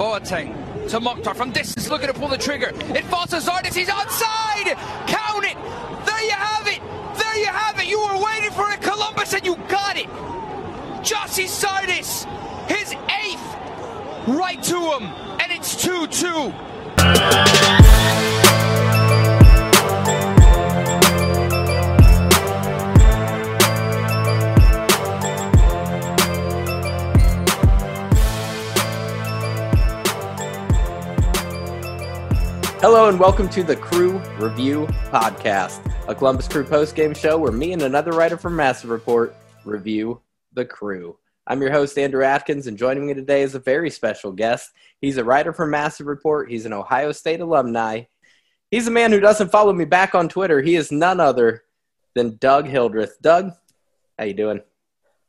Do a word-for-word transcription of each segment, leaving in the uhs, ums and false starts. Boateng to Mokhtar from distance, looking to pull the trigger. It falls to Zardes, he's onside! Count it! There you have it! There you have it! You were waiting for it, Columbus, and you got it! Gyasi Zardes, his eighth, right to him, and it's two two. Hello and welcome to the Crew Review Podcast, a Columbus Crew postgame show where me and another writer from Massive Report review the Crew. I'm your host, Andrew Atkins, and joining me today is a very special guest. He's a writer from Massive Report. He's an Ohio State alumni. He's a man who doesn't follow me back on Twitter. He is none other than Doug Hildreth. Doug, how you doing?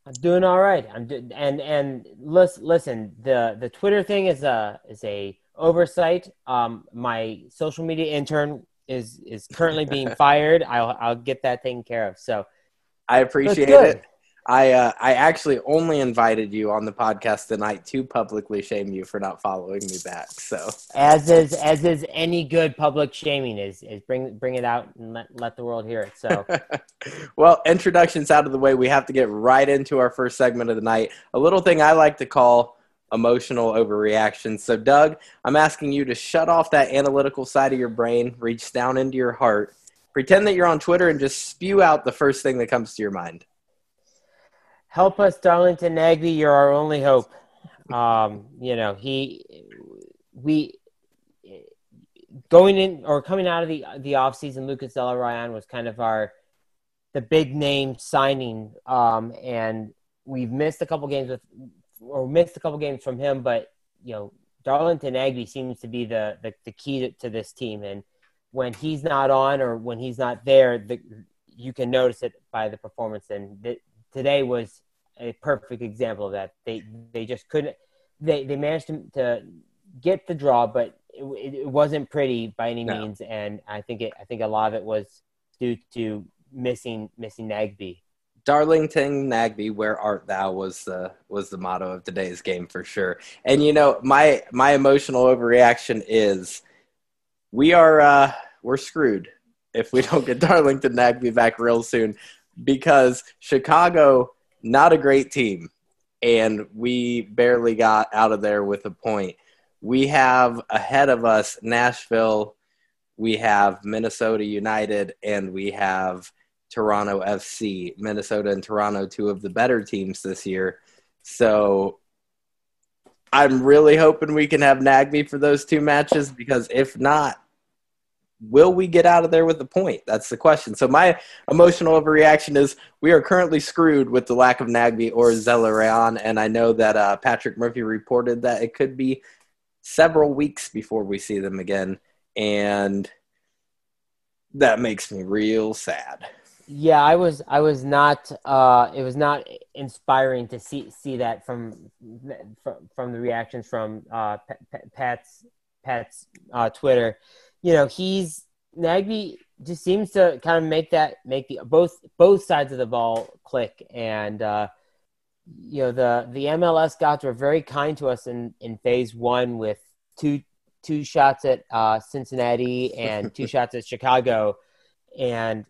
I'm doing all right. I'm do- and and listen, the the Twitter thing is a is a oversight. Um my social media intern is is currently being fired. I'll I'll get that taken care of. So I appreciate it. I uh I actually only invited you on the podcast tonight to publicly shame you for not following me back. So as is as is any good public shaming is is bring bring it out and let, let the world hear it. So well, introductions out of the way, we have to get right into our first segment of the night. A little thing I like to call emotional overreaction. So, Doug, I'm asking you to shut off that analytical side of your brain, reach down into your heart, pretend that you're on Twitter, and just spew out the first thing that comes to your mind. Help us, Darlington Nagbe. You're our only hope. Um, you know, he, we, going in or coming out of the the offseason, Lucas Zelarayan was kind of our the big name signing, um, and we've missed a couple games with. or missed a couple games from him, but, you know, Darlington Nagbe seems to be the, the, the key to, to this team. And when he's not on or when he's not there, the, you can notice it by the performance. And the, today was a perfect example of that. They they just couldn't they, – they managed to, to get the draw, but it, it wasn't pretty by any no. means. And I think it, I think a lot of it was due to missing missing Nagbe. Darlington Nagbe, where art thou was the was the motto of today's game for sure. And you know, my my emotional overreaction is we are uh, we're screwed if we don't get Darlington Nagbe back real soon, because Chicago, not a great team, and we barely got out of there with a point. We have ahead of us Nashville, we have Minnesota United, and we have Toronto F C. Minnesota and Toronto, two of the better teams this year. So I'm really hoping we can have Nagbe for those two matches, because if not, will we get out of there with a point? That's the question. So my emotional overreaction is we are currently screwed with the lack of Nagbe or Zelarayan, and I know that uh, Patrick Murphy reported that it could be several weeks before we see them again, and that makes me real sad. Yeah, I was. I was not. Uh, it was not inspiring to see see that from from, from the reactions from uh, Pat's Pat's uh, Twitter. You know, he's Nagbe just seems to kind of make that make the both both sides of the ball click, and uh, you know the the M L S gods were very kind to us in, in phase one with two two shots at uh, Cincinnati and two shots at Chicago, and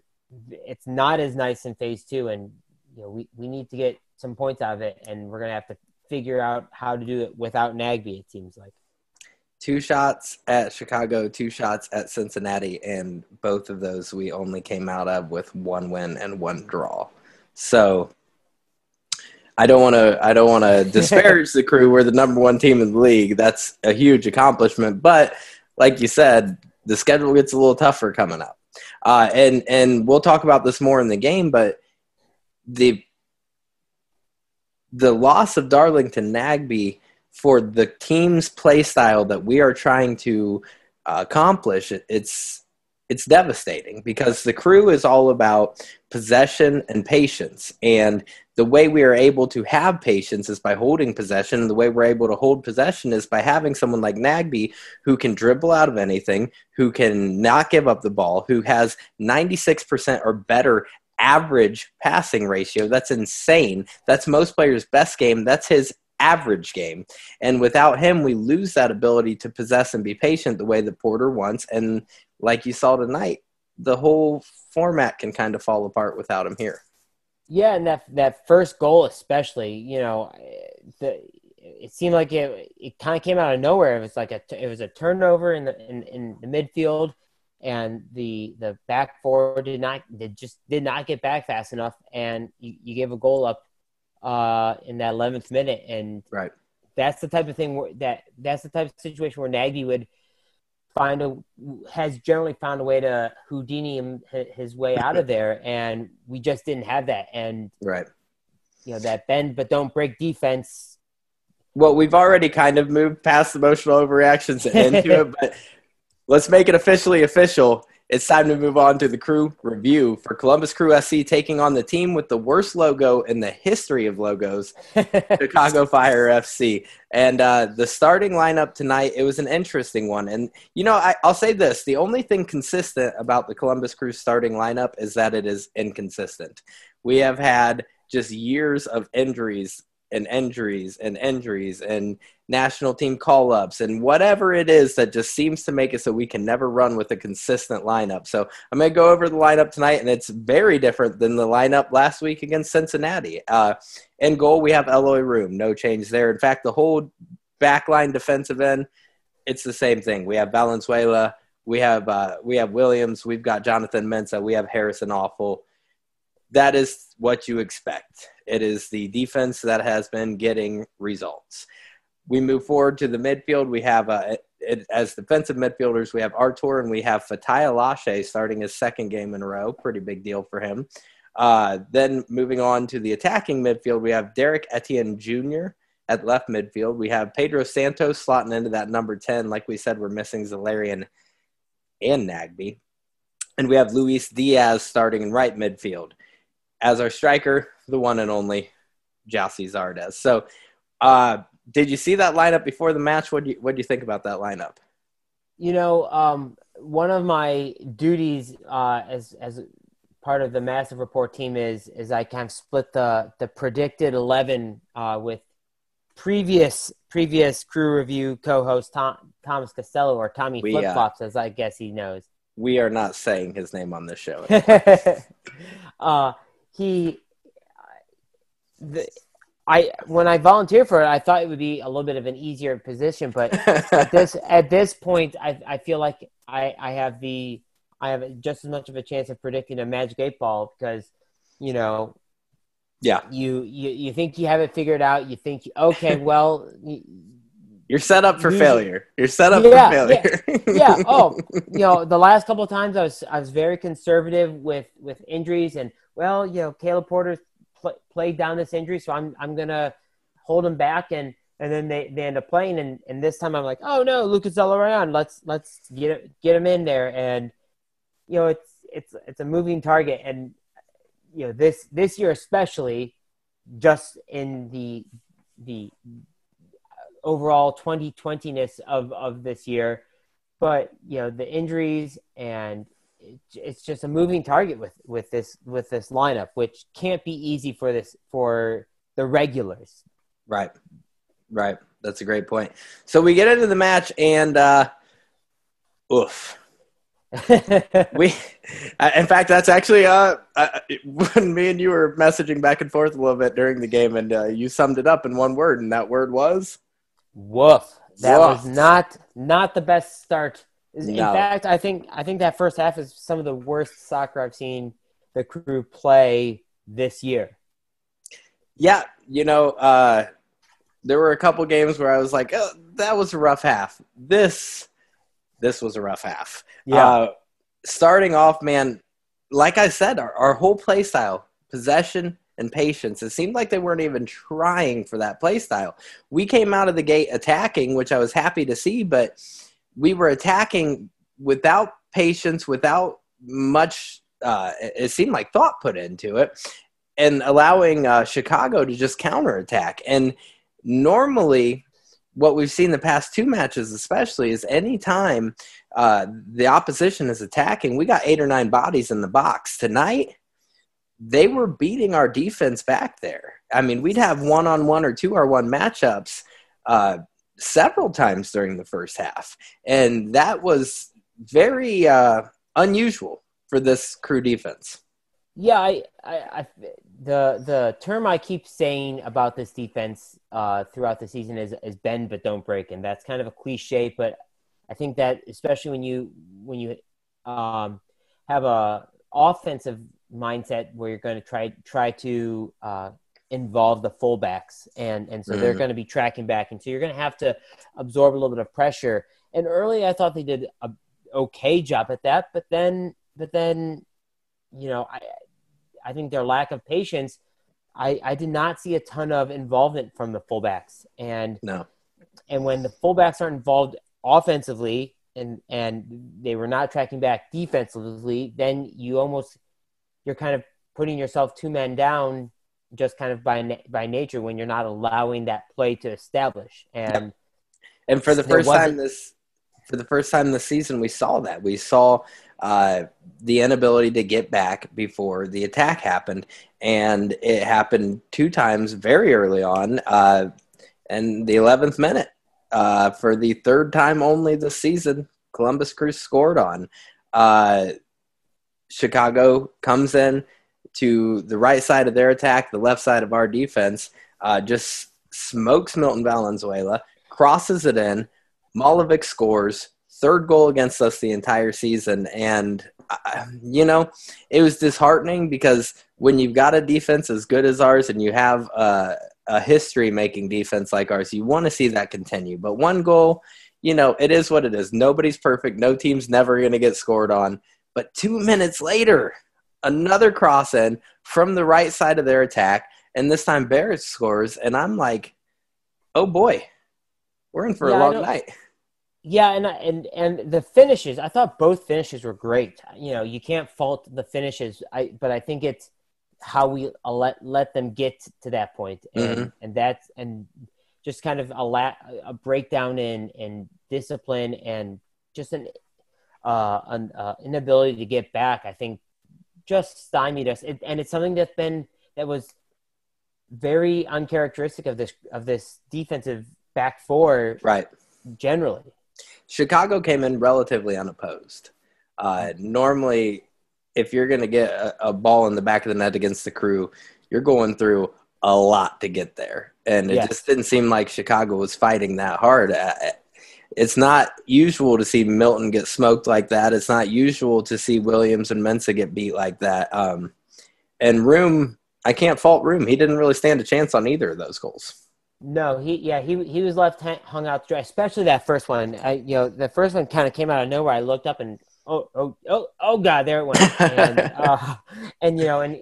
it's not as nice in phase two, and you know we, we need to get some points out of it, and we're going to have to figure out how to do it without Nagbe, it seems like. Two shots at Chicago, two shots at Cincinnati, and both of those we only came out of with one win and one draw. So I don't want to I don't want to disparage the Crew. We're the number one team in the league. That's a huge accomplishment, but like you said, the schedule gets a little tougher coming up. Uh, and, and we'll talk about this more in the game, but the the loss of Darlington Nagbe for the team's play style that we are trying to uh, accomplish, it, it's it's devastating, because the Crew is all about possession and patience. And the way we are able to have patience is by holding possession. The way we're able to hold possession is by having someone like Nagbe, who can dribble out of anything, who can not give up the ball, who has ninety-six percent or better average passing ratio. That's insane. That's most players' best game. That's his average game. And without him, we lose that ability to possess and be patient the way that Porter wants. And like you saw tonight, the whole format can kind of fall apart without him here. Yeah, and that that first goal especially, you know, the, it seemed like it it kind of came out of nowhere. It was like a it was a turnover in the in, in the midfield, and the the back four did not did just did not get back fast enough, and you, you gave a goal up uh, in that eleventh minute, and right. That's the type of thing where that that's the type of situation where Nagbe would find a has generally found a way to Houdini his way out of there, and we just didn't have that. And right, you know, that bend but don't break defense. Well, we've already kind of moved past emotional overreactions into it, but let's make it officially official. It's time to move on to the Crew Review for Columbus Crew S C taking on the team with the worst logo in the history of logos, Chicago Fire F C. And uh, the starting lineup tonight, it was an interesting one. And, you know, I, I'll say this. The only thing consistent about the Columbus Crew starting lineup is that it is inconsistent. We have had just years of injuries and injuries and injuries and national team call-ups and whatever it is that just seems to make it so we can never run with a consistent lineup. So I'm going to go over the lineup tonight, and it's very different than the lineup last week against Cincinnati. Uh, in goal, we have Eloy Room. No change there. In fact, the whole backline defensive end, it's the same thing. We have Valenzuela. We have uh, we have Williams. We've got Jonathan Mensah. We have Harrison Awful. That is what you expect. It is the defense that has been getting results. We move forward to the midfield. We have, uh, it, as defensive midfielders, we have Artur and we have Fatai Alashe starting his second game in a row. Pretty big deal for him. Uh, then moving on to the attacking midfield, we have Derek Etienne Junior at left midfield. We have Pedro Santos slotting into that number ten. Like we said, we're missing Zelarayan and Nagbe. And we have Luis Diaz starting in right midfield. As our striker, the one and only Gyasi Zardes. So uh, did you see that lineup before the match? What do you, what do you think about that lineup? You know, um, one of my duties uh, as as part of the Massive Report team is is I kind of split the the predicted eleven uh, with previous previous Crew Review co-host Tom, Thomas Costello, or Tommy we, Flip Flops, uh, as I guess he knows. We are not saying his name on this show anymore. uh, He, the, I when I volunteered for it, I thought it would be a little bit of an easier position, but at this at this point, I I feel like I, I have the I have just as much of a chance of predicting a magic eight ball because, you know, yeah, you you, you think you have it figured out, you think okay, well, you're set up for you, failure. You're set up yeah, for failure. Yeah, yeah. Oh, you know, the last couple of times I was I was very conservative with with injuries and. Well, you know, Caleb Porter pl- played down this injury, so I'm I'm gonna hold him back, and, and then they, they end up playing, and, and this time I'm like, oh no, Lucas Zelarayan, let's let's get get him in there, and you know it's it's it's a moving target, and you know this this year especially, just in the the overall twenty twenty-ness of, of this year, but you know the injuries and. It's just a moving target with, with this with this lineup, which can't be easy for this for the regulars. Right, right. That's a great point. So we get into the match, and uh, oof. we, in fact, that's actually uh, uh, when me and you were messaging back and forth a little bit during the game, and uh, you summed it up in one word, and that word was woof. That woof. was not not the best start. In no. fact, I think I think that first half is some of the worst soccer I've seen the Crew play this year. Yeah, you know, uh, there were a couple games where I was like, oh, that was a rough half. This this was a rough half. Yeah. Uh, starting off, man, like I said, our, our whole play style, possession and patience, it seemed like they weren't even trying for that play style. We came out of the gate attacking, which I was happy to see, but – we were attacking without patience, without much, uh, it seemed like thought put into it, and allowing uh, Chicago to just counterattack. And normally what we've seen the past two matches especially is any time uh, the opposition is attacking, we got eight or nine bodies in the box. Tonight, they were beating our defense back there. I mean, we'd have one-on-one or two-on-one matchups uh, several times during the first half. And that was very uh, unusual for this Crew defense. Yeah, I, I, I, the the term I keep saying about this defense uh, throughout the season is, is bend but don't break. And that's kind of a cliche, but I think that especially when you when you um, have a offensive mindset where you're going to try try to uh, involve the fullbacks, and and so mm-hmm. they're going to be tracking back, and so you're going to have to absorb a little bit of pressure. And early, I thought they did a okay job at that, but then but then. You know, I I think their lack of patience, I, I did not see a ton of involvement from the fullbacks. And no. and when the fullbacks aren't involved offensively and, and they were not tracking back defensively, then you almost – you're kind of putting yourself two men down just kind of by by nature when you're not allowing that play to establish. And yep. and for the first time this – For the first time this season, we saw that. We saw uh, the inability to get back before the attack happened, and it happened two times very early on, uh, and the eleventh minute. Uh, for the third time only this season, Columbus Crew scored on. Uh, Chicago comes in to the right side of their attack, the left side of our defense, uh, just smokes Milton Valenzuela, crosses it in, Malovic scores, third goal against us the entire season. And, uh, you know, it was disheartening because when you've got a defense as good as ours and you have a, a history making defense like ours, you want to see that continue. But one goal, you know, it is what it is. Nobody's perfect. No team's never going to get scored on. But two minutes later, another cross in from the right side of their attack, and this time Barrett scores, and I'm like, oh, boy. We're in for yeah, a long night. Yeah, and and and the finishes. I thought both finishes were great. You know, you can't fault the finishes. I but I think it's how we let let them get to that point, and mm-hmm. and that's and just kind of a la- a breakdown in in discipline and just an uh, an uh, inability to get back. I think just stymied us, it, and it's something that's been that was very uncharacteristic of this of this defensive. Back four, right? Generally, Chicago came in relatively unopposed. Uh, normally, if you're going to get a, a ball in the back of the net against the Crew, you're going through a lot to get there, and it yes. just didn't seem like Chicago was fighting that hard. It's not usual to see Milton get smoked like that. It's not usual to see Williams and Mensah get beat like that. Um, and Room, I can't fault Room. He didn't really stand a chance on either of those goals. No, he yeah he he was left hung out to dry, especially that first one. I you know the first one kind of came out of nowhere. I looked up and oh oh oh oh god, there it went. And, uh, and you know, and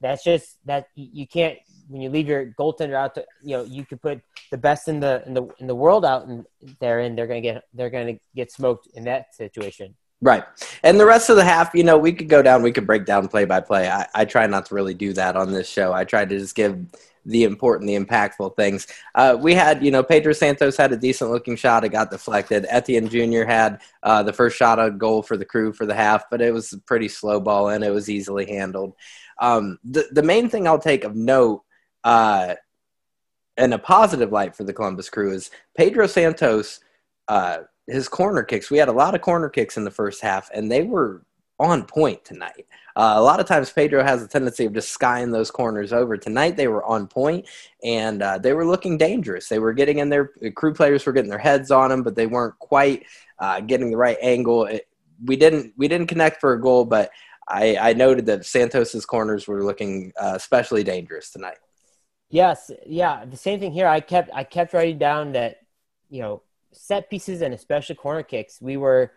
that's just that you can't when you leave your goaltender out to you know you could put the best in the in the in the world out and they're in they're gonna get they're gonna get smoked in that situation. Right. And the rest of the half, you know, we could go down, we could break down play by play. I, I try not to really do that on this show. I try to just give the important, the impactful things. Uh, we had, you know, Pedro Santos had a decent looking shot. It got deflected. Etienne Junior had uh, the first shot on goal for the Crew for the half, but it was a pretty slow ball and it was easily handled. Um, the, the main thing I'll take of note uh, and a positive light for the Columbus Crew is Pedro Santos uh, – his corner kicks. We had a lot of corner kicks in the first half, and they were on point tonight. Uh, a lot of times Pedro has a tendency of just skying those corners over. Tonight they were on point, and uh, they were looking dangerous. They were getting in there. The Crew players were getting their heads on them, but they weren't quite uh, getting the right angle. It, we didn't we didn't connect for a goal, but I, I noted that Santos's corners were looking uh, especially dangerous tonight. Yes, yeah, the same thing here. I kept I kept writing down that, you know, set pieces and especially corner kicks, we were,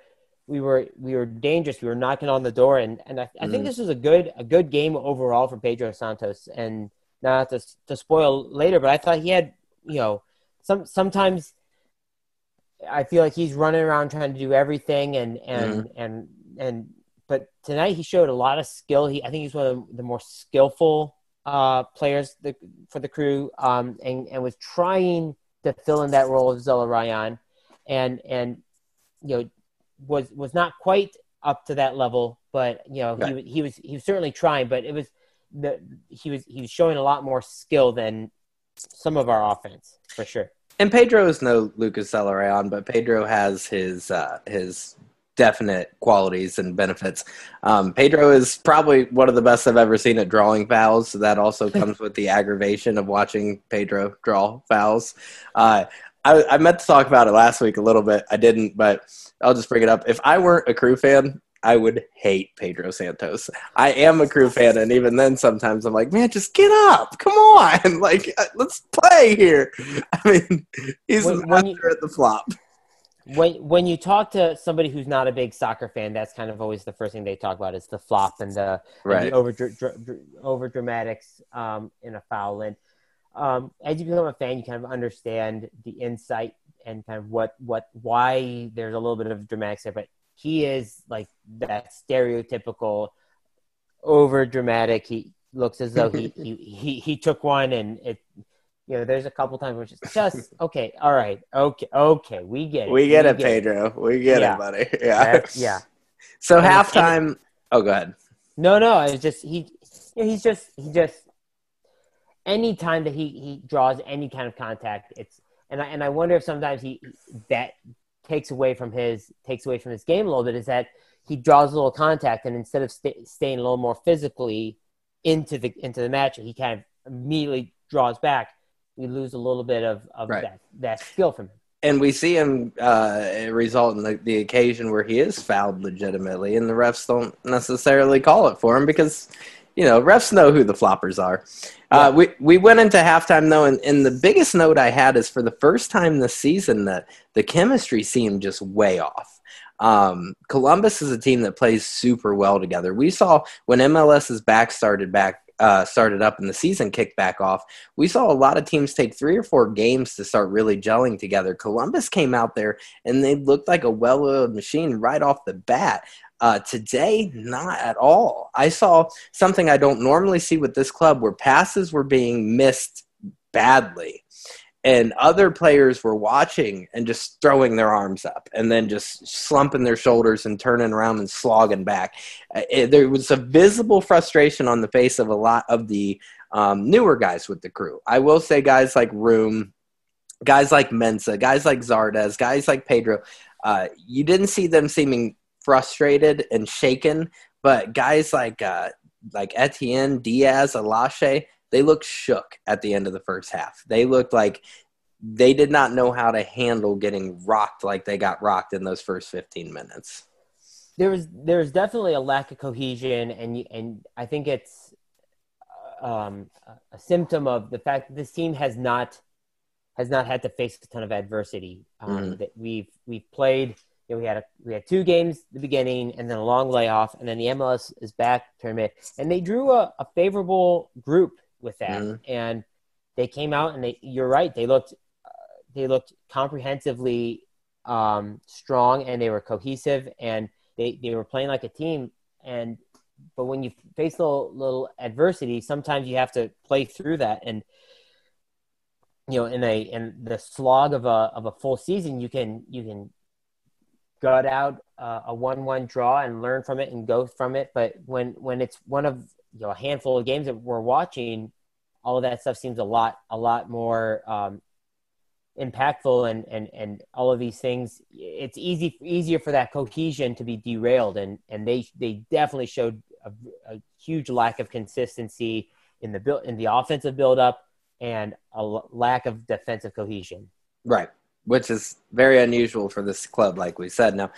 we were, we were dangerous. We were knocking on the door, and and I, I think mm. this was a good, a good game overall for Pedro Santos. And not to to spoil later, but I thought he had, you know, some sometimes I feel like he's running around trying to do everything, and and mm. and and but tonight he showed a lot of skill. He I think he's one of the more skillful uh, players the, for the Crew, um, and and was trying to fill in that role of Zelarayan. And and you know was was not quite up to that level, but you know right. he he was he was certainly trying. But it was the he was he was showing a lot more skill than some of our offense for sure. And Pedro is no Lucas Zelarayan, but Pedro has his uh, his definite qualities and benefits. Um, Pedro is probably one of the best I've ever seen at drawing fouls. So that also comes with the aggravation of watching Pedro draw fouls. Uh, I, I meant to talk about it last week a little bit. I didn't, but I'll just bring it up. If I weren't a Crew fan, I would hate Pedro Santos. I am a Crew fan, and even then sometimes I'm like, man, just get up. Come on. Like, let's play here. I mean, he's when, the master when you, at the flop. When, when you talk to somebody who's not a big soccer fan, that's kind of always the first thing they talk about is the flop and the, right. and the over, dr- over dramatics um, in a foul. And um, as you become a fan, you kind of understand the insight and kind of what, what why there's a little bit of dramatics there, but he is like that stereotypical over dramatic. He looks as though he, he, he, he took one and it, you know, there's a couple times where it's just, just okay. All right. Okay. Okay. We get it. We get we it, get Pedro. It. We get yeah. it, buddy. Yeah. That's, yeah. So and halftime. It, oh, go ahead. No, no. It's just, he, you know, he's just, he just, any time that he, he draws any kind of contact, it's, and I, and I wonder if sometimes he, that, takes away from his takes away from his game a little bit is that he draws a little contact, and instead of st- staying a little more physically into the into the match, he kind of immediately draws back. We lose a little bit of, of right. that, that skill from him. And we see him uh, result in the, the occasion where he is fouled legitimately, and the refs don't necessarily call it for him because, you know, refs know who the floppers are. Uh, we we went into halftime, though, and, and the biggest note I had is for the first time this season that the chemistry seemed just way off. Um, Columbus is a team that plays super well together. We saw when MLS's back started back uh, started up and the season kicked back off, we saw a lot of teams take three or four games to start really gelling together. Columbus came out there, and they looked like a well-oiled machine right off the bat. Uh, today, not at all. I saw something I don't normally see with this club where passes were being missed badly and other players were watching and just throwing their arms up and then just slumping their shoulders and turning around and slogging back. It, there was a visible frustration on the face of a lot of the um, newer guys with the Crew. I will say guys like Room, guys like Mensah, guys like Zardes, guys like Pedro, uh, you didn't see them seeming frustrated and shaken, but guys like uh, like Etienne, Diaz, Alashe, they looked shook at the end of the first half. They looked like they did not know how to handle getting rocked like they got rocked in those first fifteen minutes. There was there was definitely a lack of cohesion, and and I think it's um, a symptom of the fact that this team has not has not had to face a ton of adversity. Um, mm-hmm. That we've we've played. You know, we had a, we had two games at the beginning and then a long layoff, and then the M L S is back tournament, and they drew a, a favorable group with that, mm-hmm. and they came out and they you're right they looked uh, they looked comprehensively um, strong, and they were cohesive, and they, they were playing like a team. And but when you face a little, little adversity, sometimes you have to play through that, and you know in a in the slog of a of a full season, you can you can. gut out uh, a one-one draw and learn from it and go from it. But when, when it's one of you know a handful of games that we're watching, all of that stuff seems a lot a lot more um, impactful, and, and, and all of these things. It's easy easier for that cohesion to be derailed, and, and they they definitely showed a, a huge lack of consistency in the build, in the offensive buildup, and a l- lack of defensive cohesion. Right. Which is very unusual for this club, like we said. Now,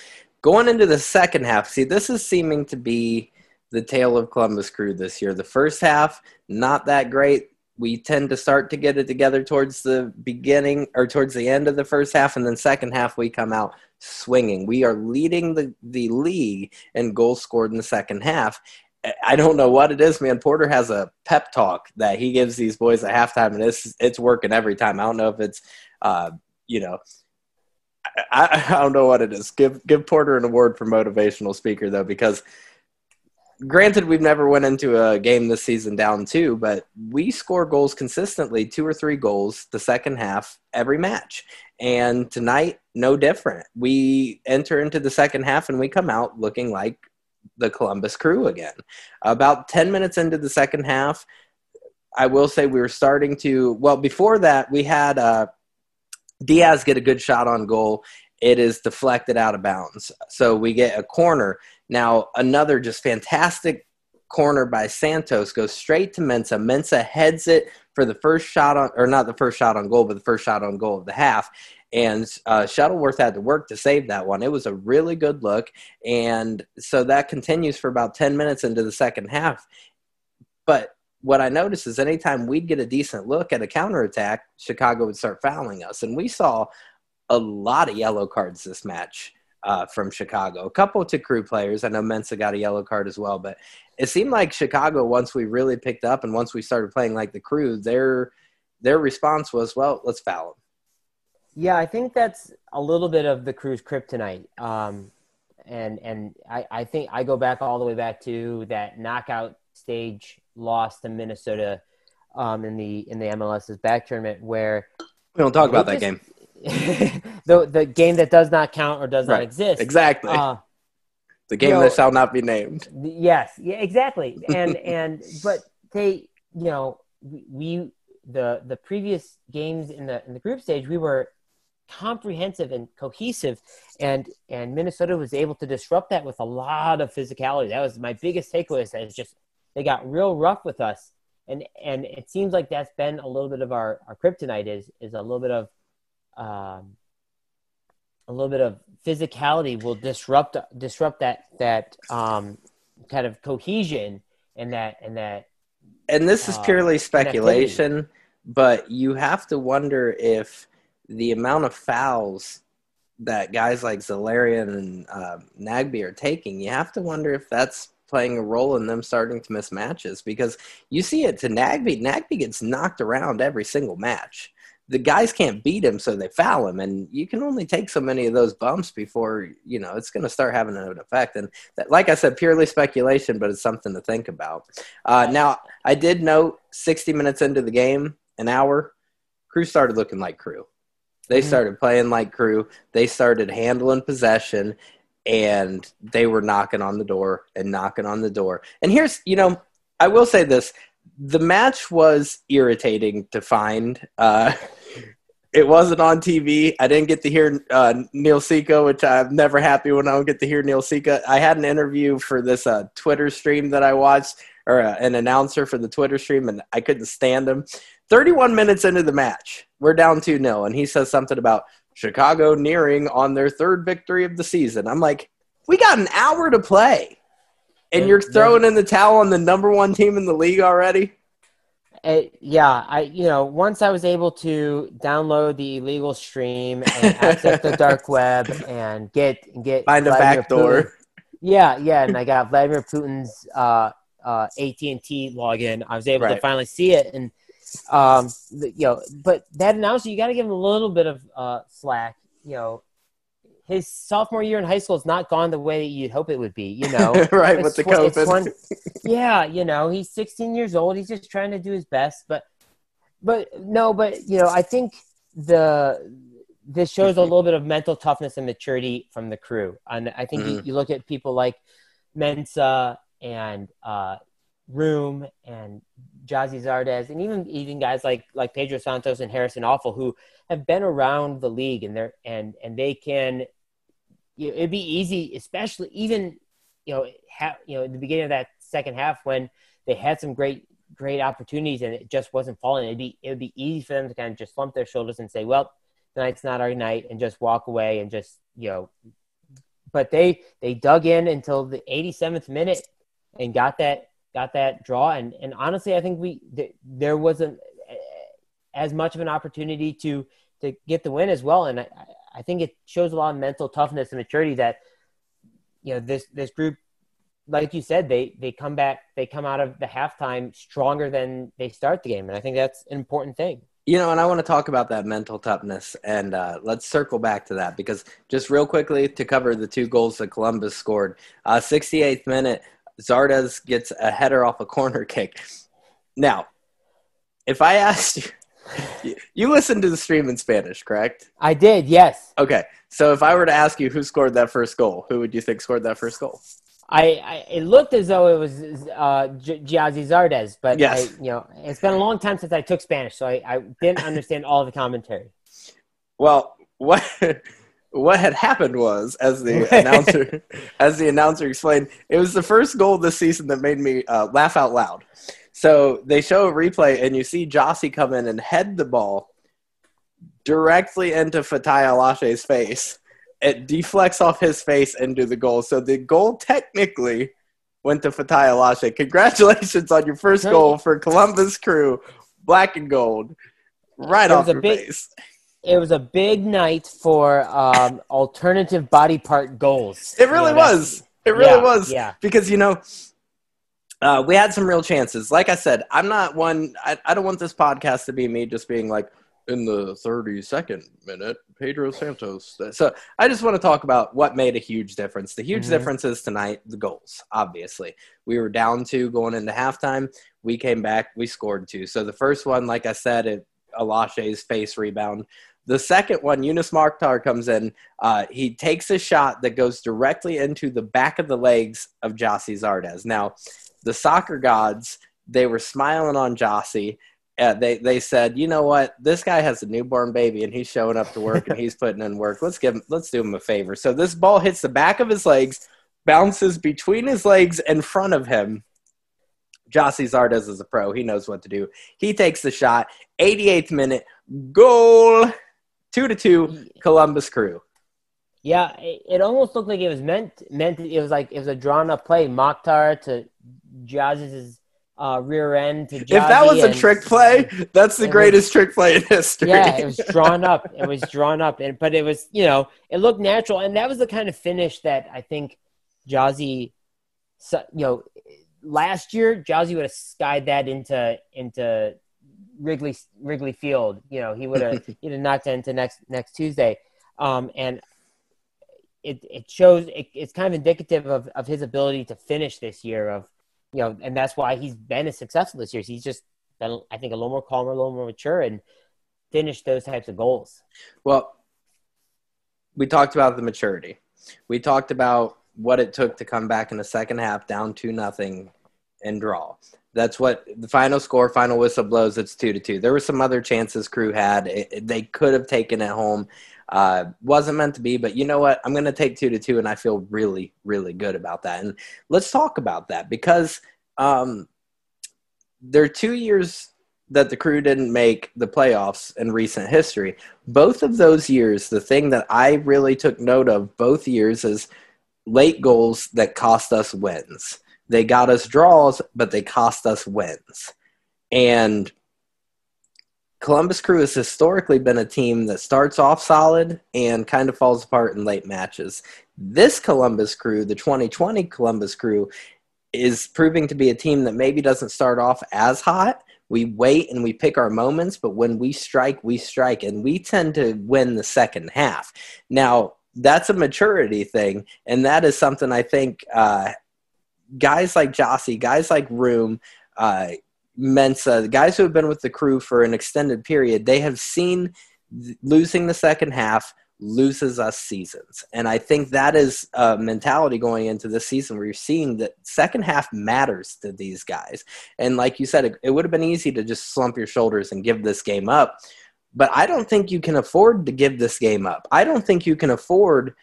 going into the second half, see, this is seeming to be the tale of Columbus Crew this year. The first half, not that great. We tend to start to get it together towards the beginning or towards the end of the first half, and then second half we come out swinging. We are leading the, the league in goals scored in the second half. I don't know what it is, man. Porter has a pep talk that he gives these boys at halftime, and it's, it's working every time. I don't know if it's uh, – You know, I, I don't know what it is. Give give Porter an award for motivational speaker, though, because granted, we've never went into a game this season down two, but we score goals consistently, two or three goals the second half every match. And tonight, no different. We enter into the second half and we come out looking like the Columbus Crew again. About ten minutes into the second half, I will say we were starting to, well, before that, we had uh, Diaz get a good shot on goal. It is deflected out of bounds. So we get a corner. Now, another just fantastic corner by Santos goes straight to Mensah. Mensah heads it for the first shot on, or not the first shot on goal, but the first shot on goal of the half. And uh, Shuttleworth had to work to save that one. It was a really good look. And so that continues for about ten minutes into the second half. But what I noticed is anytime we'd get a decent look at a counterattack, Chicago would start fouling us. And we saw a lot of yellow cards this match uh, from Chicago. A couple to Crew players. I know Mensah got a yellow card as well. But it seemed like Chicago, once we really picked up and once we started playing like the Crew, their their response was, well, let's foul them. Yeah, I think that's a little bit of the Crew's kryptonite. Um, and and I, I think I go back all the way back to that knockout stage loss to Minnesota um, in the in the M L S's back tournament, where we don't talk about just, that game. the the game that does not count or does right. not exist. Exactly. Uh, the game you know, that shall not be named. Yes. Yeah. Exactly. And and but they, you know, we the the previous games in the in the group stage we were comprehensive and cohesive, and and Minnesota was able to disrupt that with a lot of physicality. That was my biggest takeaway. Is that it's just they got real rough with us, and, and it seems like that's been a little bit of our, our kryptonite is is a little bit of um, a little bit of physicality will disrupt disrupt that that um, kind of cohesion and that and that. And this is purely uh, speculation, but you have to wonder if the amount of fouls that guys like Zelarayan and uh, Nagbe are taking, you have to wonder if that's playing a role in them starting to miss matches, because you see it to Nagbe. Nagbe gets knocked around every single match. The guys can't beat him, so they foul him, and you can only take so many of those bumps before, you know, it's going to start having an effect. And that, like I said, purely speculation, but it's something to think about. Uh, now, I did note sixty minutes into the game, an hour, Crew started looking like Crew. They mm-hmm. started playing like Crew. They started handling possession. And they were knocking on the door and knocking on the door. And here's, you know, I will say this. The match was irritating to find. Uh, it wasn't on T V. I didn't get to hear uh, Neil Sika, which I'm never happy when I don't get to hear Neil Sika. I had an interview for this uh, Twitter stream that I watched, or uh, an announcer for the Twitter stream, and I couldn't stand him. thirty-one minutes into the match, we're down two nil, and he says something about Chicago nearing on their third victory of the season. I'm like, we got an hour to play, and, and you're throwing and, in the towel on the number one team in the league already? It, yeah, I you know, once I was able to download the illegal stream and access the dark web and get get find Vladimir a back door. Putin. Yeah, yeah, and I got Vladimir Putin's uh, uh, A T and T login. I was able right. to finally see it, and Um, you know, but that announcer, you got to give him a little bit of uh, slack. You know, his sophomore year in high school has not gone the way that you'd hope it would be. You know, right it's with the tw- COVID. One, yeah, you know, he's sixteen years old. He's just trying to do his best. But, but no, but you know, I think the this shows a little bit of mental toughness and maturity from the Crew. And I think mm. you, you look at people like Mensah and uh, Room and Gyasi Zardes, and even even guys like like Pedro Santos and Harrison Awful, who have been around the league, and they're and and they can, you know, it'd be easy, especially even you know ha, you know in the beginning of that second half when they had some great great opportunities and it just wasn't falling. It'd be it'd be easy for them to kind of just slump their shoulders and say, well, tonight's not our night, and just walk away and just you know. But they they dug in until the eighty-seventh minute and got that. got that draw. And, and honestly, I think we, th- there wasn't as much of an opportunity to, to get the win as well. And I, I think it shows a lot of mental toughness and maturity that, you know, this, this group, like you said, they, they come back, they come out of the halftime stronger than they start the game. And I think that's an important thing. You know, and I want to talk about that mental toughness, and uh, let's circle back to that, because just real quickly to cover the two goals that Columbus scored, uh, sixty-eighth minute, Zardes gets a header off a corner kick. Now, if I asked you, you listened to the stream in Spanish, correct? I did, yes. Okay, so if I were to ask you who scored that first goal, who would you think scored that first goal? I, I it looked as though it was uh, Gyasi Zardes, but yes. I, you know, it's been a long time since I took Spanish, so I, I didn't understand all the commentary. Well, what what had happened was, as the announcer as the announcer explained, it was the first goal this season that made me uh, laugh out loud. So they show a replay, and you see Gyasi come in and head the ball directly into Fatai Alashe's face. It deflects off his face into the goal. So the goal technically went to Fatai Alashe. Congratulations on your first goal for Columbus Crew, black and gold, right off your big, face. It was a big night for um, alternative body part goals. It really you know, was. It really yeah, was. Yeah. Because, you know, uh, we had some real chances. Like I said, I'm not one I, – I don't want this podcast to be me just being like, in the thirty-second minute, Pedro Santos. So I just want to talk about what made a huge difference. The huge mm-hmm. difference is tonight, the goals, obviously. We were down two going into halftime. We came back. We scored two. So the first one, like I said, it, Alashe's face rebound. The second one, Younes Mokhtar comes in. Uh, he takes a shot that goes directly into the back of the legs of Gyasi Zardes. Now, the soccer gods, they were smiling on Gyasi. Uh, they they said, you know what, this guy has a newborn baby and he's showing up to work and he's putting in work. Let's give him, let's do him a favor. So this ball hits the back of his legs, bounces between his legs in front of him. Gyasi Zardes is a pro. He knows what to do. He takes the shot. eighty-eighth minute goal. Two to two. Columbus Crew. Yeah, it, it almost looked like it was meant meant. It was like it was a drawn up play. Mokhtar to Gyasi's Uh, rear end to Gyasi. If that was a trick play, that's the greatest was, trick play in history. Yeah, it was drawn up. It was drawn up, and but it was, you know, it looked natural, and that was the kind of finish that I think Gyasi, you know, last year Gyasi would have skied that into into Wrigley Wrigley Field. You know, he would have he'd have knocked that into next next Tuesday, um, and it it shows it, it's kind of indicative of of his ability to finish this year of. You know, and that's why he's been as successful this year. He's just been, I think, a little more calmer, a little more mature, and finished those types of goals. Well, we talked about the maturity. We talked about what it took to come back in the second half, down two nothing, and draw. That's what the final score, final whistle blows. It's two to two. There were some other chances Crew had. It, it, they could have taken it home. Uh, wasn't meant to be, but you know what? I'm going to take two to two, and I feel really, really good about that. And let's talk about that because um, there are two years that the Crew didn't make the playoffs in recent history. Both of those years, the thing that I really took note of both years is late goals that cost us wins. They got us draws, but they cost us wins. And Columbus Crew has historically been a team that starts off solid and kind of falls apart in late matches. This Columbus Crew, the twenty twenty Columbus Crew, is proving to be a team that maybe doesn't start off as hot. We wait and we pick our moments, but when we strike, we strike, and we tend to win the second half. Now, that's a maturity thing, and that is something I think uh, guys like Gyasi, guys like Room, uh, Mensah, the guys who have been with the Crew for an extended period, they have seen th- losing the second half loses us seasons. And I think that is a mentality going into this season where you're seeing that second half matters to these guys. And like you said, it, it would have been easy to just slump your shoulders and give this game up. But I don't think you can afford to give this game up. I don't think you can afford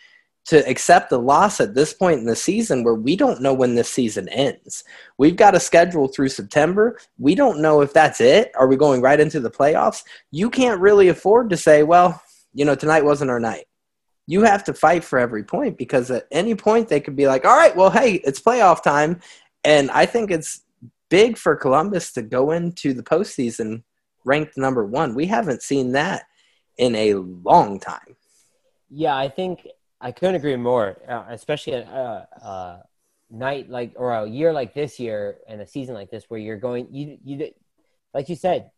to accept the loss at this point in the season where we don't know when this season ends. We've got a schedule through September. We don't know if that's it. Are we going right into the playoffs? You can't really afford to say, well, you know, tonight wasn't our night. You have to fight for every point because at any point they could be like, all right, well, hey, it's playoff time. And I think it's big for Columbus to go into the postseason ranked number one. We haven't seen that in a long time. Yeah, I think – I couldn't agree more, uh, especially a, a, a night like or a year like this year and a season like this where you're going. You, you, like you said,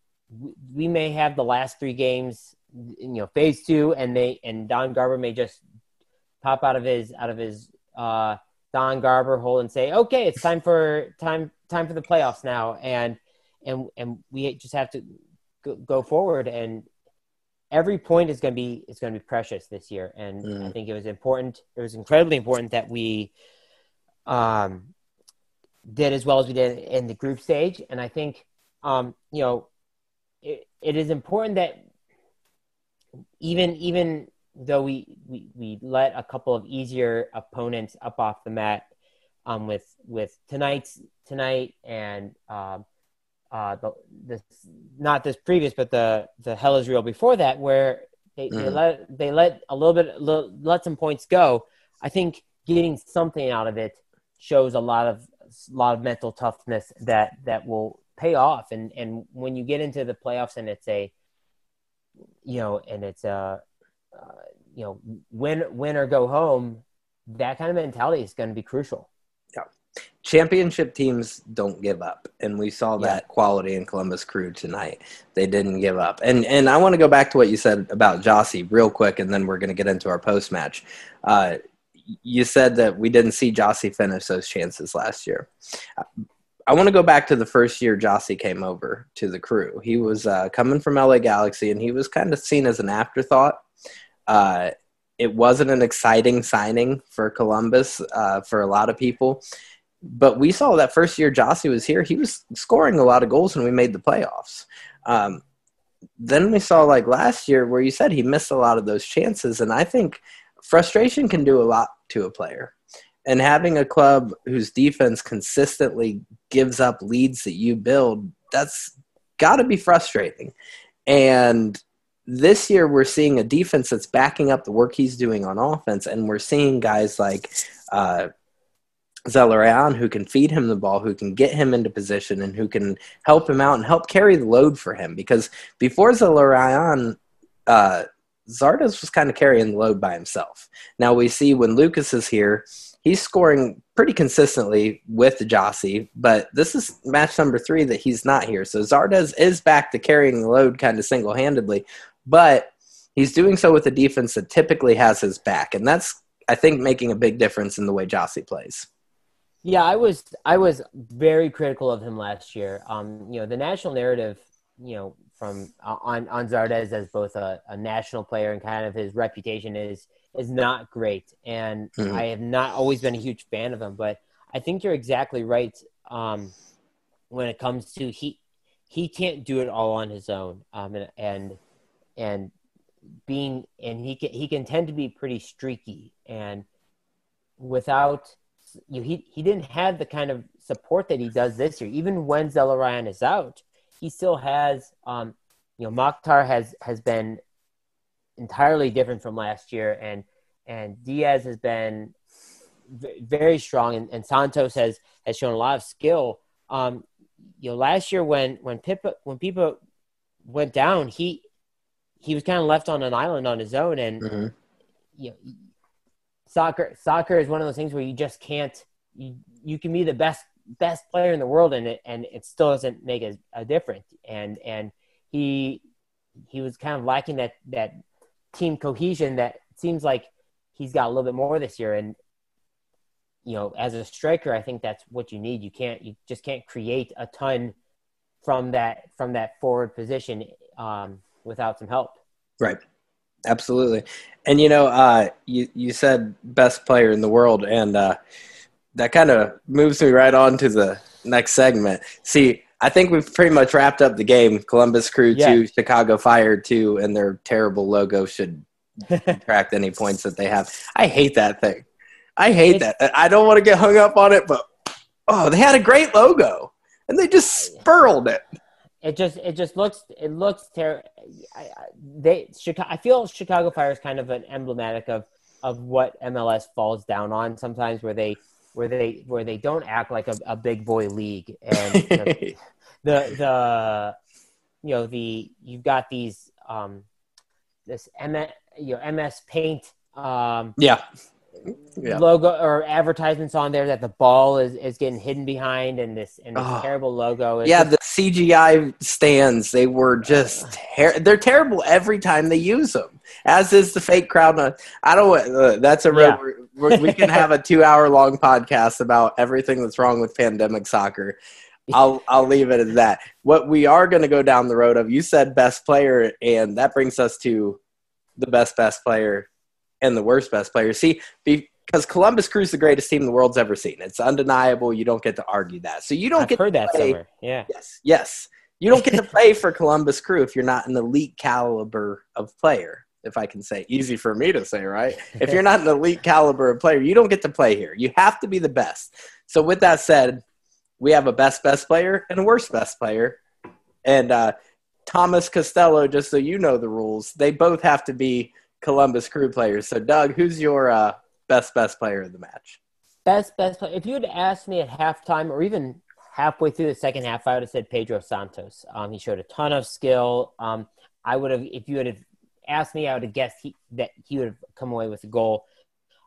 we may have the last three games, you know, phase two, and they and Don Garber may just pop out of his out of his uh, Don Garber hole and say, "Okay, it's time for time time for the playoffs now," and and and we just have to go, go forward and. Every point is going to be is going to be precious this year, and mm. I think it was important. It was incredibly important that we um, did as well as we did in the group stage. And I think, um, you know, it, it is important that even even though we, we, we let a couple of easier opponents up off the mat um, with with tonight's tonight and um, uh, the, this not this previous, but the the Hell Is Real before that, where they, mm. they let they let a little bit le, let some points go. I think getting something out of it shows a lot of a lot of mental toughness that that will pay off. And and when you get into the playoffs and it's a you know and it's a uh, you know win win or go home, that kind of mentality is going to be crucial. Yeah, championship teams don't give up, and we saw yeah. that quality in Columbus Crew tonight. They didn't give up. And and I want to go back to what you said about Gyasi real quick, and then we're going to get into our post match. Uh, You said that we didn't see Gyasi finish those chances last year. I want to go back to the first year Gyasi came over to the Crew. He was uh, coming from L A Galaxy, and he was kind of seen as an afterthought. Uh, it wasn't an exciting signing for Columbus uh, for a lot of people. But we saw that first year Gyasi was here, he was scoring a lot of goals, and we made the playoffs. Um, then we saw, like, last year where you said he missed a lot of those chances, and I think – frustration can do a lot to a player. And having a club whose defense consistently gives up leads that you build, that's got to be frustrating. And this year we're seeing a defense that's backing up the work he's doing on offense, and we're seeing guys like uh, Zelarayan who can feed him the ball, who can get him into position, and who can help him out and help carry the load for him. Because before Zelarayan uh, – Zardes was kind of carrying the load by himself. Now we see when Lucas is here, he's scoring pretty consistently with Gyasi, but this is match number three that he's not here. So Zardes is back to carrying the load kind of single-handedly, but he's doing so with a defense that typically has his back. And that's, I think, making a big difference in the way Gyasi plays. Yeah, I was I was very critical of him last year. Um, you know, the national narrative, you know, from uh, on, on Zardes as both a, a national player and kind of his reputation is, is not great. And mm-hmm. I have not always been a huge fan of him, but I think you're exactly right. Um, when it comes to, he, he can't do it all on his own. Um, and, and, and being, and he can, he can tend to be pretty streaky, and without you, he, he didn't have the kind of support that he does this year. Even when Zelarayan is out, he still has, um, you know, Mokhtar has, has been entirely different from last year, and and Diaz has been v- very strong, and, and Santos has, has shown a lot of skill. Um, you know, last year when when Pippa when Pippa went down, he he was kind of left on an island on his own, and mm-hmm. you know, soccer soccer is one of those things where you just can't you, you can be the best. best player in the world, and it and it still doesn't make a, a difference. And and he he was kind of lacking that that team cohesion that seems like he's got a little bit more this year. And you know, as a striker, I think that's what you need. You can't you just can't create a ton from that from that forward position um, without some help. Right. Absolutely. And you know, uh, you you said best player in the world, and uh, that kind of moves me right on to the next segment. See, I think we've pretty much wrapped up the game. Columbus Crew yeah. two, Chicago Fire two, and their terrible logo should subtract any points that they have. I hate that thing. I hate it's, that. I don't want to get hung up on it, but, oh, they had a great logo, and they just spurled it. It just it just looks – it looks terrible. I, they, Chicago, I feel Chicago Fire is kind of an emblematic of, of what M L S falls down on sometimes, where they – where they where they don't act like a, a big boy league, and you know, the the you know the you've got these um this M S, you know, M S Paint um yeah. yeah logo or advertisements on there that the ball is, is getting hidden behind, and this and this oh. terrible logo. It's yeah, just, the C G I stands, they were just ter- they're terrible every time they use them. As is the fake crowd. I don't. Uh, that's a road. Yeah. We can have a two-hour-long podcast about everything that's wrong with pandemic soccer. I'll I'll leave it at that. What we are going to go down the road of, you said best player, and that brings us to the best best player and the worst best player. See, be, because Columbus Crew is the greatest team the world's ever seen. It's undeniable. You don't get to argue that. So you don't I've get heard to that play, somewhere. Yeah. Yes. Yes. You don't get to play for Columbus Crew if you're not an elite caliber of player. If I can say, easy for me to say, right? If you're not an elite caliber of player, you don't get to play here. You have to be the best. So with that said, we have a best, best player and a worst best player. And uh, Thomas Costello, just so you know the rules, they both have to be Columbus Crew players. So Doug, who's your uh, best, best player of the match? Best, best player. If you had asked me at halftime or even halfway through the second half, I would have said Pedro Santos. Um, he showed a ton of skill. Um, I would have, if you had asked me, I would have guessed he, that he would have come away with a goal.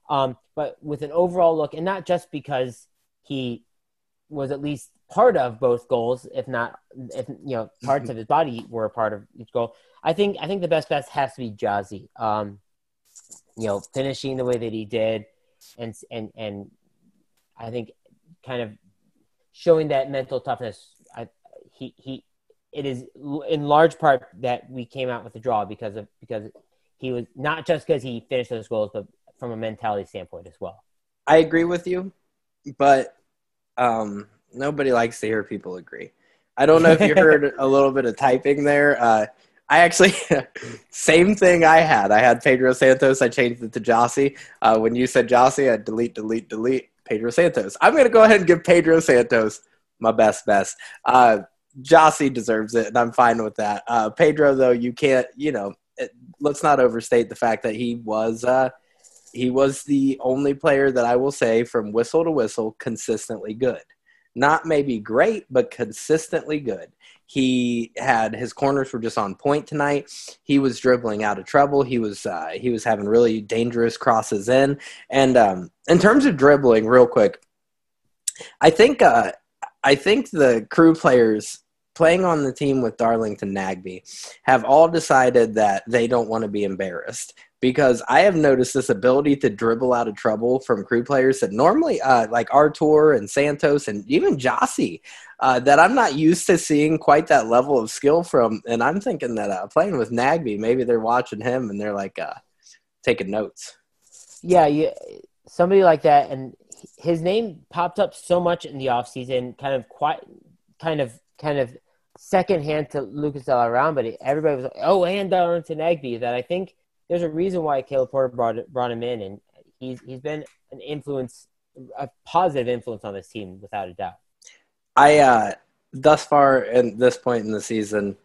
Um, but with an overall look, and not just because he was at least part of both goals, if not, if you know, parts of his body were a part of each goal. I think I think the best best has to be Gyasi. Um, you know, finishing the way that he did, and and and I think kind of showing that mental toughness. I, he he, it is in large part that we came out with the draw because of because he was not just because he finished those goals, but from a mentality standpoint as well. I agree with you, but um, nobody likes to hear people agree. I don't know if you heard a little bit of typing there. Uh, I actually same thing I had. I had Pedro Santos. I changed it to Gyasi. Uh, when you said Gyasi, I delete, delete, delete. Pedro Santos. I'm going to go ahead and give Pedro Santos my best best. Uh, Gyasi deserves it, and I'm fine with that. Uh, Pedro, though, you can't, you know, it, let's not overstate the fact that he was uh, he was the only player that I will say from whistle to whistle consistently good. Not maybe great, but consistently good. He had his corners were just on point tonight. He was dribbling out of trouble. He was uh, he was having really dangerous crosses in. And um, in terms of dribbling, real quick, I think uh, I think the Crew players playing on the team with Darlington Nagbe have all decided that they don't want to be embarrassed, because I have noticed this ability to dribble out of trouble from Crew players that normally uh, like Artur and Santos and even Gyasi uh, that I'm not used to seeing quite that level of skill from. And I'm thinking that uh, playing with Nagbe, maybe they're watching him and they're like uh, taking notes. Yeah, you, somebody like that. And his name popped up so much in the off season, kind of quite, kind of, kind of secondhand to Lucas Zelarayan, but everybody was like, oh, and Darlington Nagbe, that I think, there's a reason why Caleb Porter brought it, brought him in, and he's he's been an influence, a positive influence on this team without a doubt. I uh, thus far at this point in the season,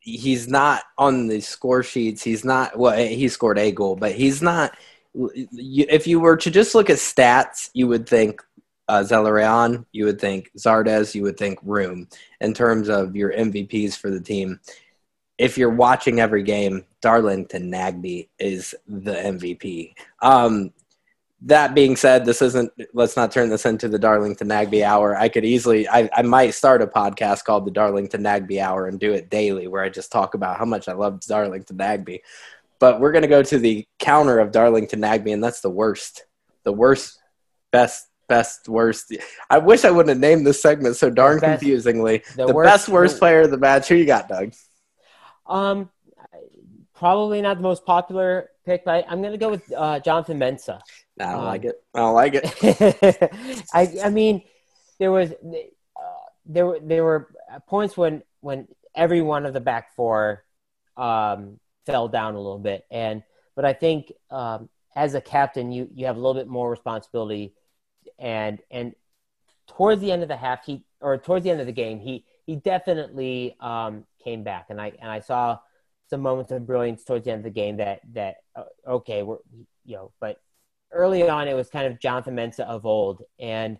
he's not on the score sheets. He's not well. He scored a goal, but he's not. If you were to just look at stats, you would think uh, Zelarayan, you would think Zardes, you would think Room in terms of your M V Ps for the team. If you're watching every game, Darlington Nagbe is the M V P. Um, that being said, this isn't – let's not turn this into the Darlington Nagbe Hour. I could easily I, – I might start a podcast called the Darlington Nagbe Hour and do it daily, where I just talk about how much I love Darlington Nagbe. But we're going to go to the counter of Darlington Nagbe, and that's the worst. The worst, best, best, worst. I wish I wouldn't have named this segment so darn best, confusingly. The, the worst, best, worst player of the match. Who you got, Doug? Um, probably not the most popular pick, but I, I'm going to go with uh, Jonathan Mensah. I don't um, like it. I don't like it. I I mean, there was uh, there were there were points when when every one of the back four um fell down a little bit, and but I think um as a captain, you you have a little bit more responsibility, and and towards the end of the half he or towards the end of the game he he definitely um. came back, and I and I saw some moments of brilliance towards the end of the game. That that okay, we're you know, but early on it was kind of Jonathan Mensah of old, and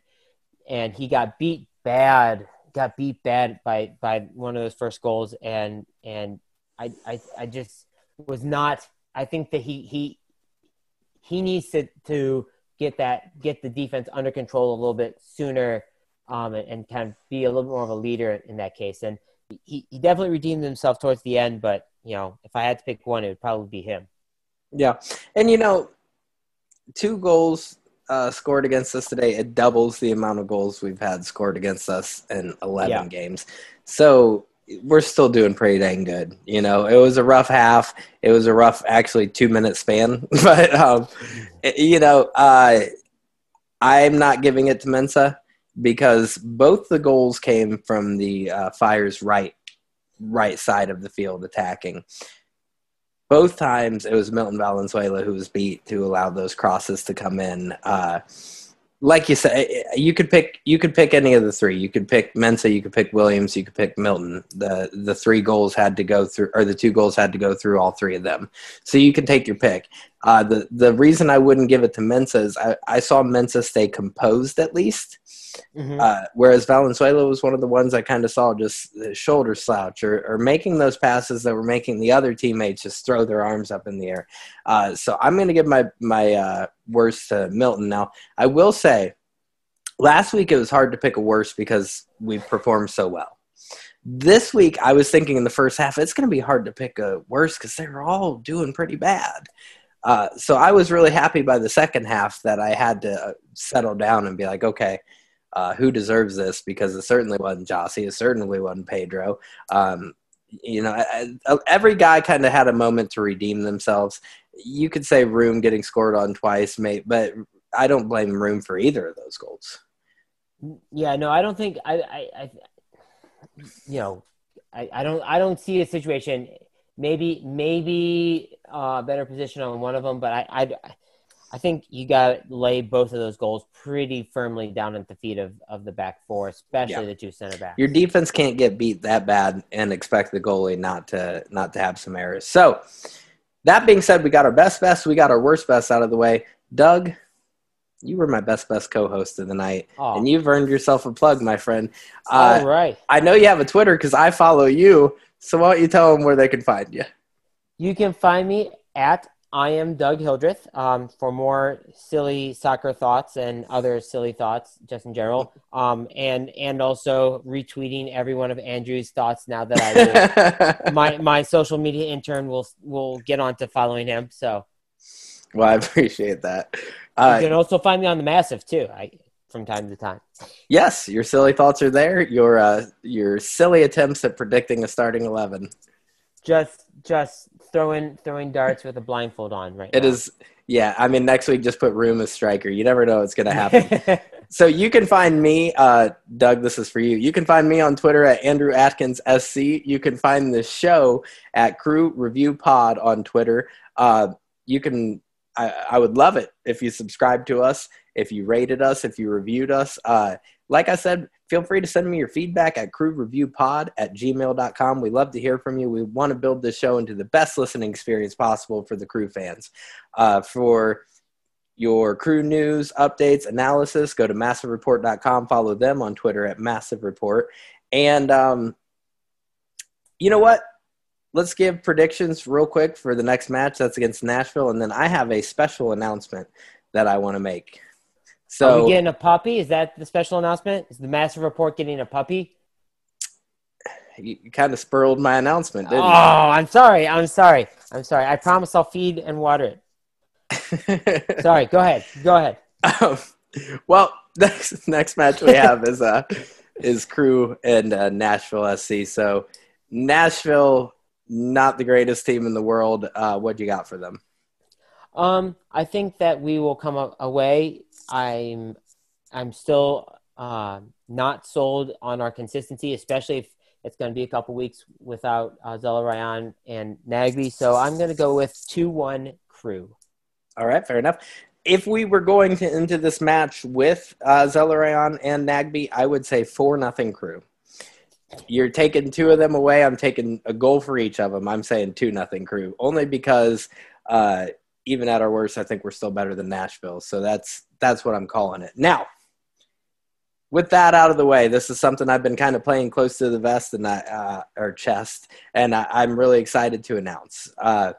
and he got beat bad, got beat bad by by one of those first goals, and and I I, I just was not. I think that he he he needs to to get that get the defense under control a little bit sooner, um, and, and kind of be a little bit more of a leader in that case, and. He, he definitely redeemed himself towards the end, but, you know, if I had to pick one, it would probably be him. Yeah. And, you know, two goals uh, scored against us today. It doubles the amount of goals we've had scored against us in eleven yeah. games. So we're still doing pretty dang good. You know, it was a rough half. It was a rough, actually, two-minute span. But, um, you know, uh, I'm not giving it to Mensah because both the goals came from the uh, Fire's right right side of the field attacking. Both times it was Milton Valenzuela who was beat to allow those crosses to come in. Uh, like you said, you could pick you could pick any of the three. You could pick Mensah, you could pick Williams, you could pick Milton. The the three goals had to go through, or the two goals had to go through all three of them. So you can take your pick. Uh, the, the reason I wouldn't give it to Mensah is I, I saw Mensah stay composed at least, mm-hmm. uh, whereas Valenzuela was one of the ones I kind of saw just shoulder slouch or, or making those passes that were making the other teammates just throw their arms up in the air. Uh, so I'm going to give my, my uh, worst to Milton. Now, I will say last week it was hard to pick a worst because we performed so well. This week, I was thinking in the first half, it's going to be hard to pick a worst because they were all doing pretty bad. Uh, so I was really happy by the second half that I had to settle down and be like, okay, uh, who deserves this? Because it certainly wasn't Gyasi. It certainly wasn't Pedro. Um, you know, I, I, every guy kind of had a moment to redeem themselves. You could say Room getting scored on twice, mate, but I don't blame Room for either of those goals. Yeah, no, I don't think I, I, I you know, I, I don't, I don't see a situation. Maybe, maybe a uh, better position on one of them, but I, I, I think you got to lay both of those goals pretty firmly down at the feet of, of the back four, especially yeah. the two center backs. Your defense can't get beat that bad and expect the goalie not to not to have some errors. So, that being said, we got our best best, we got our worst best out of the way. Doug, you were my best, best co-host of the night, oh. and you've earned yourself a plug, my friend. Uh, All right. I know you have a Twitter because I follow you. So why don't you tell them where they can find you? You can find me at I am Doug Hildreth um, for more silly soccer thoughts and other silly thoughts just in general, um, and and also retweeting every one of Andrew's thoughts. Now that I my my social media intern will will get on to following him. So, well, I appreciate that. Uh, you can also find me on the Massive too. I. From time to time. Yes, your silly thoughts are there. Your uh, your silly attempts at predicting a starting eleven. Just just throwing throwing darts with a blindfold on right now. It is, yeah. I mean, next week just put Room as striker. You never know what's going to happen. So you can find me, uh, Doug, this is for you. You can find me on Twitter at Andrew Atkins S C. You can find the show at Crew Review Pod on Twitter. Uh, you can. I, I would love it if you subscribed to us, if you rated us, if you reviewed us. Uh, like I said, feel free to send me your feedback at crew review pod at gmail dot com. We love to hear from you. We want to build this show into the best listening experience possible for the Crew fans. Uh, for your Crew news, updates, analysis, go to massive report dot com. Follow them on Twitter at Massive Report. And um, you know what? Let's give predictions real quick for the next match. That's against Nashville. And then I have a special announcement that I want to make. So, are we getting a puppy? Is that the special announcement? Is the Massive Report getting a puppy? You, you kind of spoiled my announcement, didn't oh, you? Oh, I'm sorry. I'm sorry. I'm sorry. I promise I'll feed and water it. Sorry. Go ahead. Go ahead. Um, well, next, next match we have is, uh, is Crew and uh, Nashville S C. So Nashville... not the greatest team in the world. Uh, what do you got for them? Um, I think that we will come away. I'm, I'm still uh, not sold on our consistency, especially if it's going to be a couple weeks without uh, Zelarayan and Nagbe. So I'm going to go with two one Crew. All right, fair enough. If we were going to into this match with uh, Zelarayan and Nagbe, I would say four nothing Crew. You're taking two of them away. I'm taking a goal for each of them. I'm saying two nothing Crew, only because uh, even at our worst, I think we're still better than Nashville. So that's that's what I'm calling it. Now, with that out of the way, this is something I've been kind of playing close to the vest and I, uh, or chest, and I, I'm really excited to announce. Uh,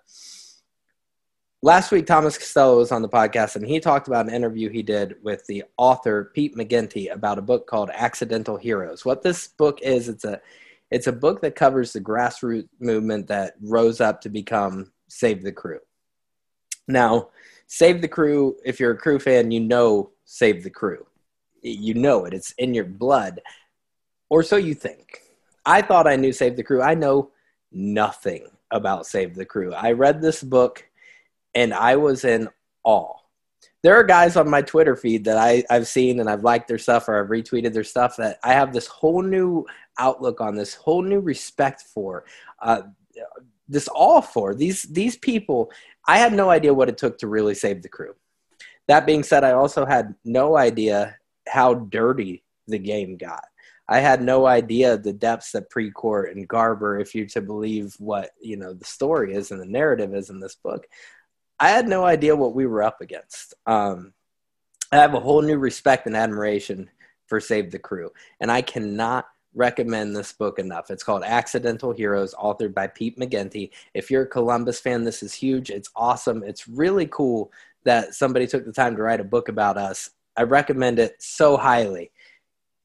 last week, Thomas Costello was on the podcast, and he talked about an interview he did with the author Pete McGinty about a book called Accidental Heroes. What this book is, it's a it's a book that covers the grassroots movement that rose up to become Save the Crew. Now, Save the Crew, if you're a Crew fan, you know Save the Crew. You know it. It's in your blood, or so you think. I thought I knew Save the Crew. I know nothing about Save the Crew. I read this book, and I was in awe. There are guys on my Twitter feed that I, I've seen and I've liked their stuff or I've retweeted their stuff that I have this whole new outlook on, this whole new respect for, uh, this awe for. These, these people, I had no idea what it took to really save the crew. That being said, I also had no idea how dirty the game got. I had no idea the depths that Precourt and Garber, if you're to believe what, you know, the story is and the narrative is in this book. I had no idea what we were up against. Um, I have a whole new respect and admiration for Save the Crew, and I cannot recommend this book enough. It's called Accidental Heroes, authored by Pete McGinty. If you're a Columbus fan, this is huge. It's awesome. It's really cool that somebody took the time to write a book about us. I recommend it so highly.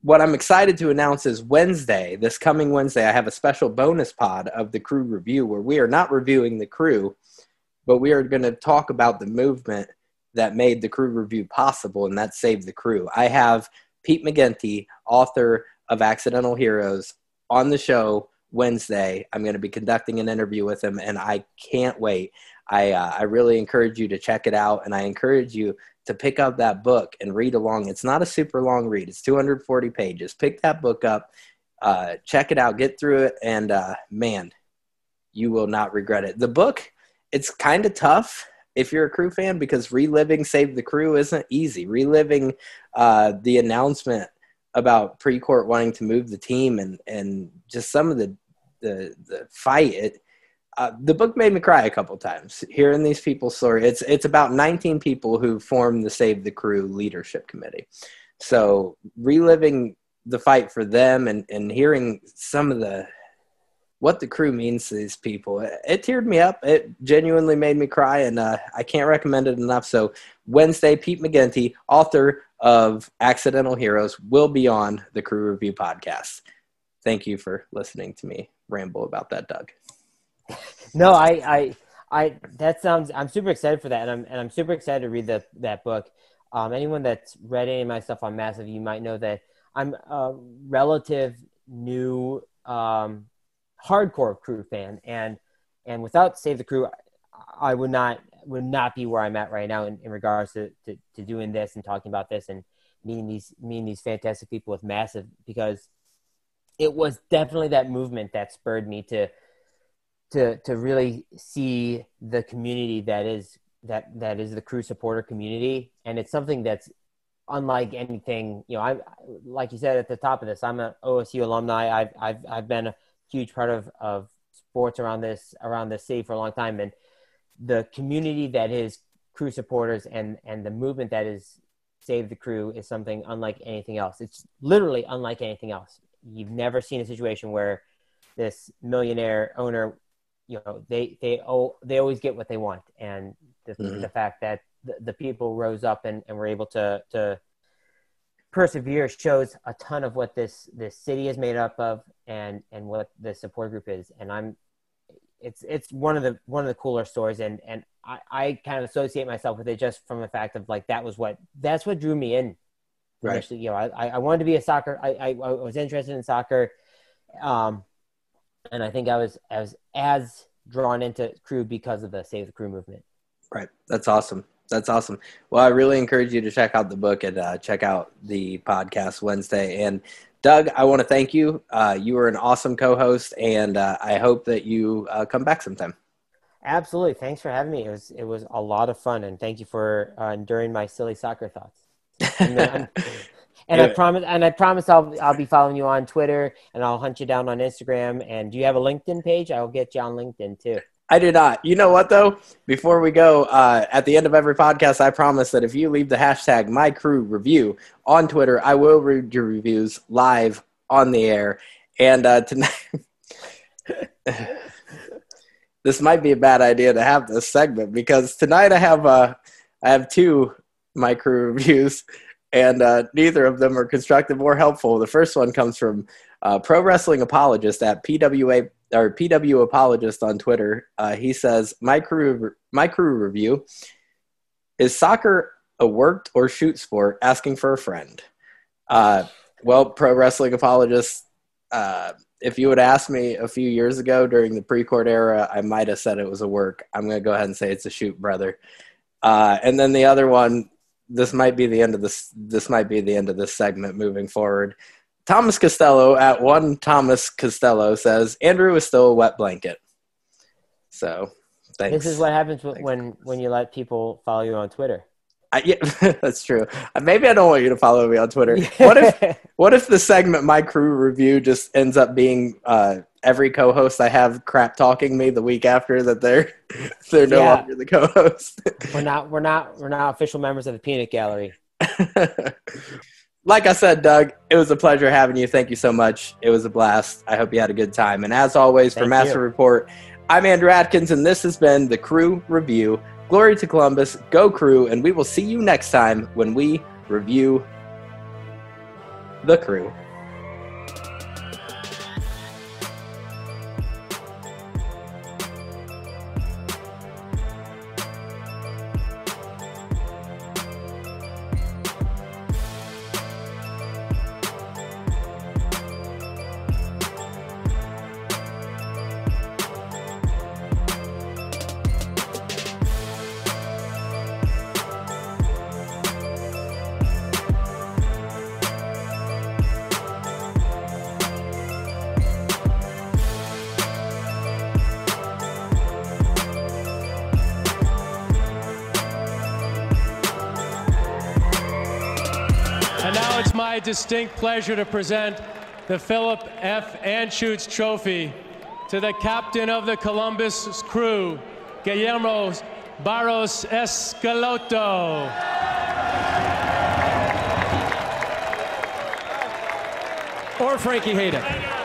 What I'm excited to announce is Wednesday, this coming Wednesday, I have a special bonus pod of the Crew Review where we are not reviewing the Crew, but we are going to talk about the movement that made the Crew Review possible, and that's Save the Crew. I have Pete McGinty, author of Accidental Heroes, on the show Wednesday. I'm going to be conducting an interview with him, and I can't wait. I, uh, I really encourage you to check it out, and I encourage you to pick up that book and read along. It's not a super long read. It's two hundred forty pages. Pick that book up, uh, check it out, get through it, and uh, man, you will not regret it. The book, it's kind of tough if you're a Crew fan because reliving Save the Crew isn't easy. Reliving uh, the announcement about Precourt wanting to move the team and, and just some of the the, the fight. It, uh, the book made me cry a couple times hearing these people's story. It's it's about nineteen people who formed the Save the Crew leadership committee. So reliving the fight for them and, and hearing some of the what the crew means to these people. It, it teared me up. It genuinely made me cry, and uh, I can't recommend it enough. So Wednesday, Pete McGinty, author of Accidental Heroes, will be on the Crew Review Podcast. Thank you for listening to me ramble about that, Doug. No, I, I, I that sounds, I'm super excited for that. And I'm, and I'm super excited to read the, that book. Um, anyone that's read any of my stuff on Massive, you might know that I'm a relative new, um, hardcore Crew fan, and and without Save the Crew, I, I would not would not be where I'm at right now in, in regards to, to to doing this and talking about this and meeting these meeting these fantastic people with Massive, because it was definitely that movement that spurred me to to to really see the community that is that that is the Crew supporter community. And it's something that's unlike anything, you know. I like you said at the top of this, I'm an O S U alumni. I've I've I've been a huge part of, of sports around this around the city for a long time, and the community that is Crew supporters and and the movement that is Save the Crew is something unlike anything else. It's literally unlike anything else. You've never seen a situation where this millionaire owner, you know, they they oh they always get what they want, and the, mm-hmm. the fact that the, the people rose up and, and were able to to persevere shows a ton of what this this city is made up of and and what the support group is. And I'm it's it's one of the one of the cooler stories, and and I, I kind of associate myself with it just from the fact of like that was what that's what drew me in initially. Right. You know, I I wanted to be a soccer I, I, I was interested in soccer, um and I think I was I was as drawn into Crew because of the Save the Crew movement. Right. That's awesome. That's awesome. Well, I really encourage you to check out the book and uh, check out the podcast Wednesday. And Doug, I want to thank you. Uh, you were an awesome co-host, and uh, I hope that you uh, come back sometime. Absolutely. Thanks for having me. It was it was a lot of fun, and thank you for uh, enduring my silly soccer thoughts. And, I'm, and I promise, and I promise, I'll I'll be following you on Twitter, and I'll hunt you down on Instagram. And do you have a LinkedIn page? I'll get you on LinkedIn too. I do not. You know what, though? Before we go, uh, at the end of every podcast, I promise that if you leave the hashtag MyCrewReview on Twitter, I will read your reviews live on the air. And uh, tonight, this might be a bad idea to have this segment, because tonight I have uh, I have two My Crew Reviews, and uh, neither of them are constructive or helpful. The first one comes from uh, Pro Wrestling Apologist at P W A. Or P W Apologist on Twitter. Uh, he says, my crew, my crew review is soccer a worked or shoot sport? Asking for a friend. Uh, well, Pro Wrestling Apologist, uh, if you would ask me a few years ago during the Precourt era, I might have said it was a work. I'm going to go ahead and say it's a shoot, brother. Uh, and then the other one, this might be the end of this. This might be the end of this segment moving forward. Thomas Costello at one Thomas Costello says Andrew is still a wet blanket. So, thanks. This is what happens thanks, when Thomas. when you let people follow you on Twitter. I, yeah, that's true. Maybe I don't want you to follow me on Twitter. What if what if the segment My Crew Review just ends up being uh, every co-host I have crap talking me the week after that they're they're no yeah. longer the co-host. We're not we're not we're not official members of the Peanut Gallery. Like I said, Doug, it was a pleasure having you. Thank you so much. It was a blast. I hope you had a good time. And as always, Thank for Massive you. Report, I'm Andrew Atkins, and this has been the Crew Review. Glory to Columbus, go Crew, and we will see you next time when we review the Crew. Distinct pleasure to present the Philip F. Anschutz Trophy to the captain of the Columbus Crew, Guillermo Barros Escaloto. Or Frankie Hayden.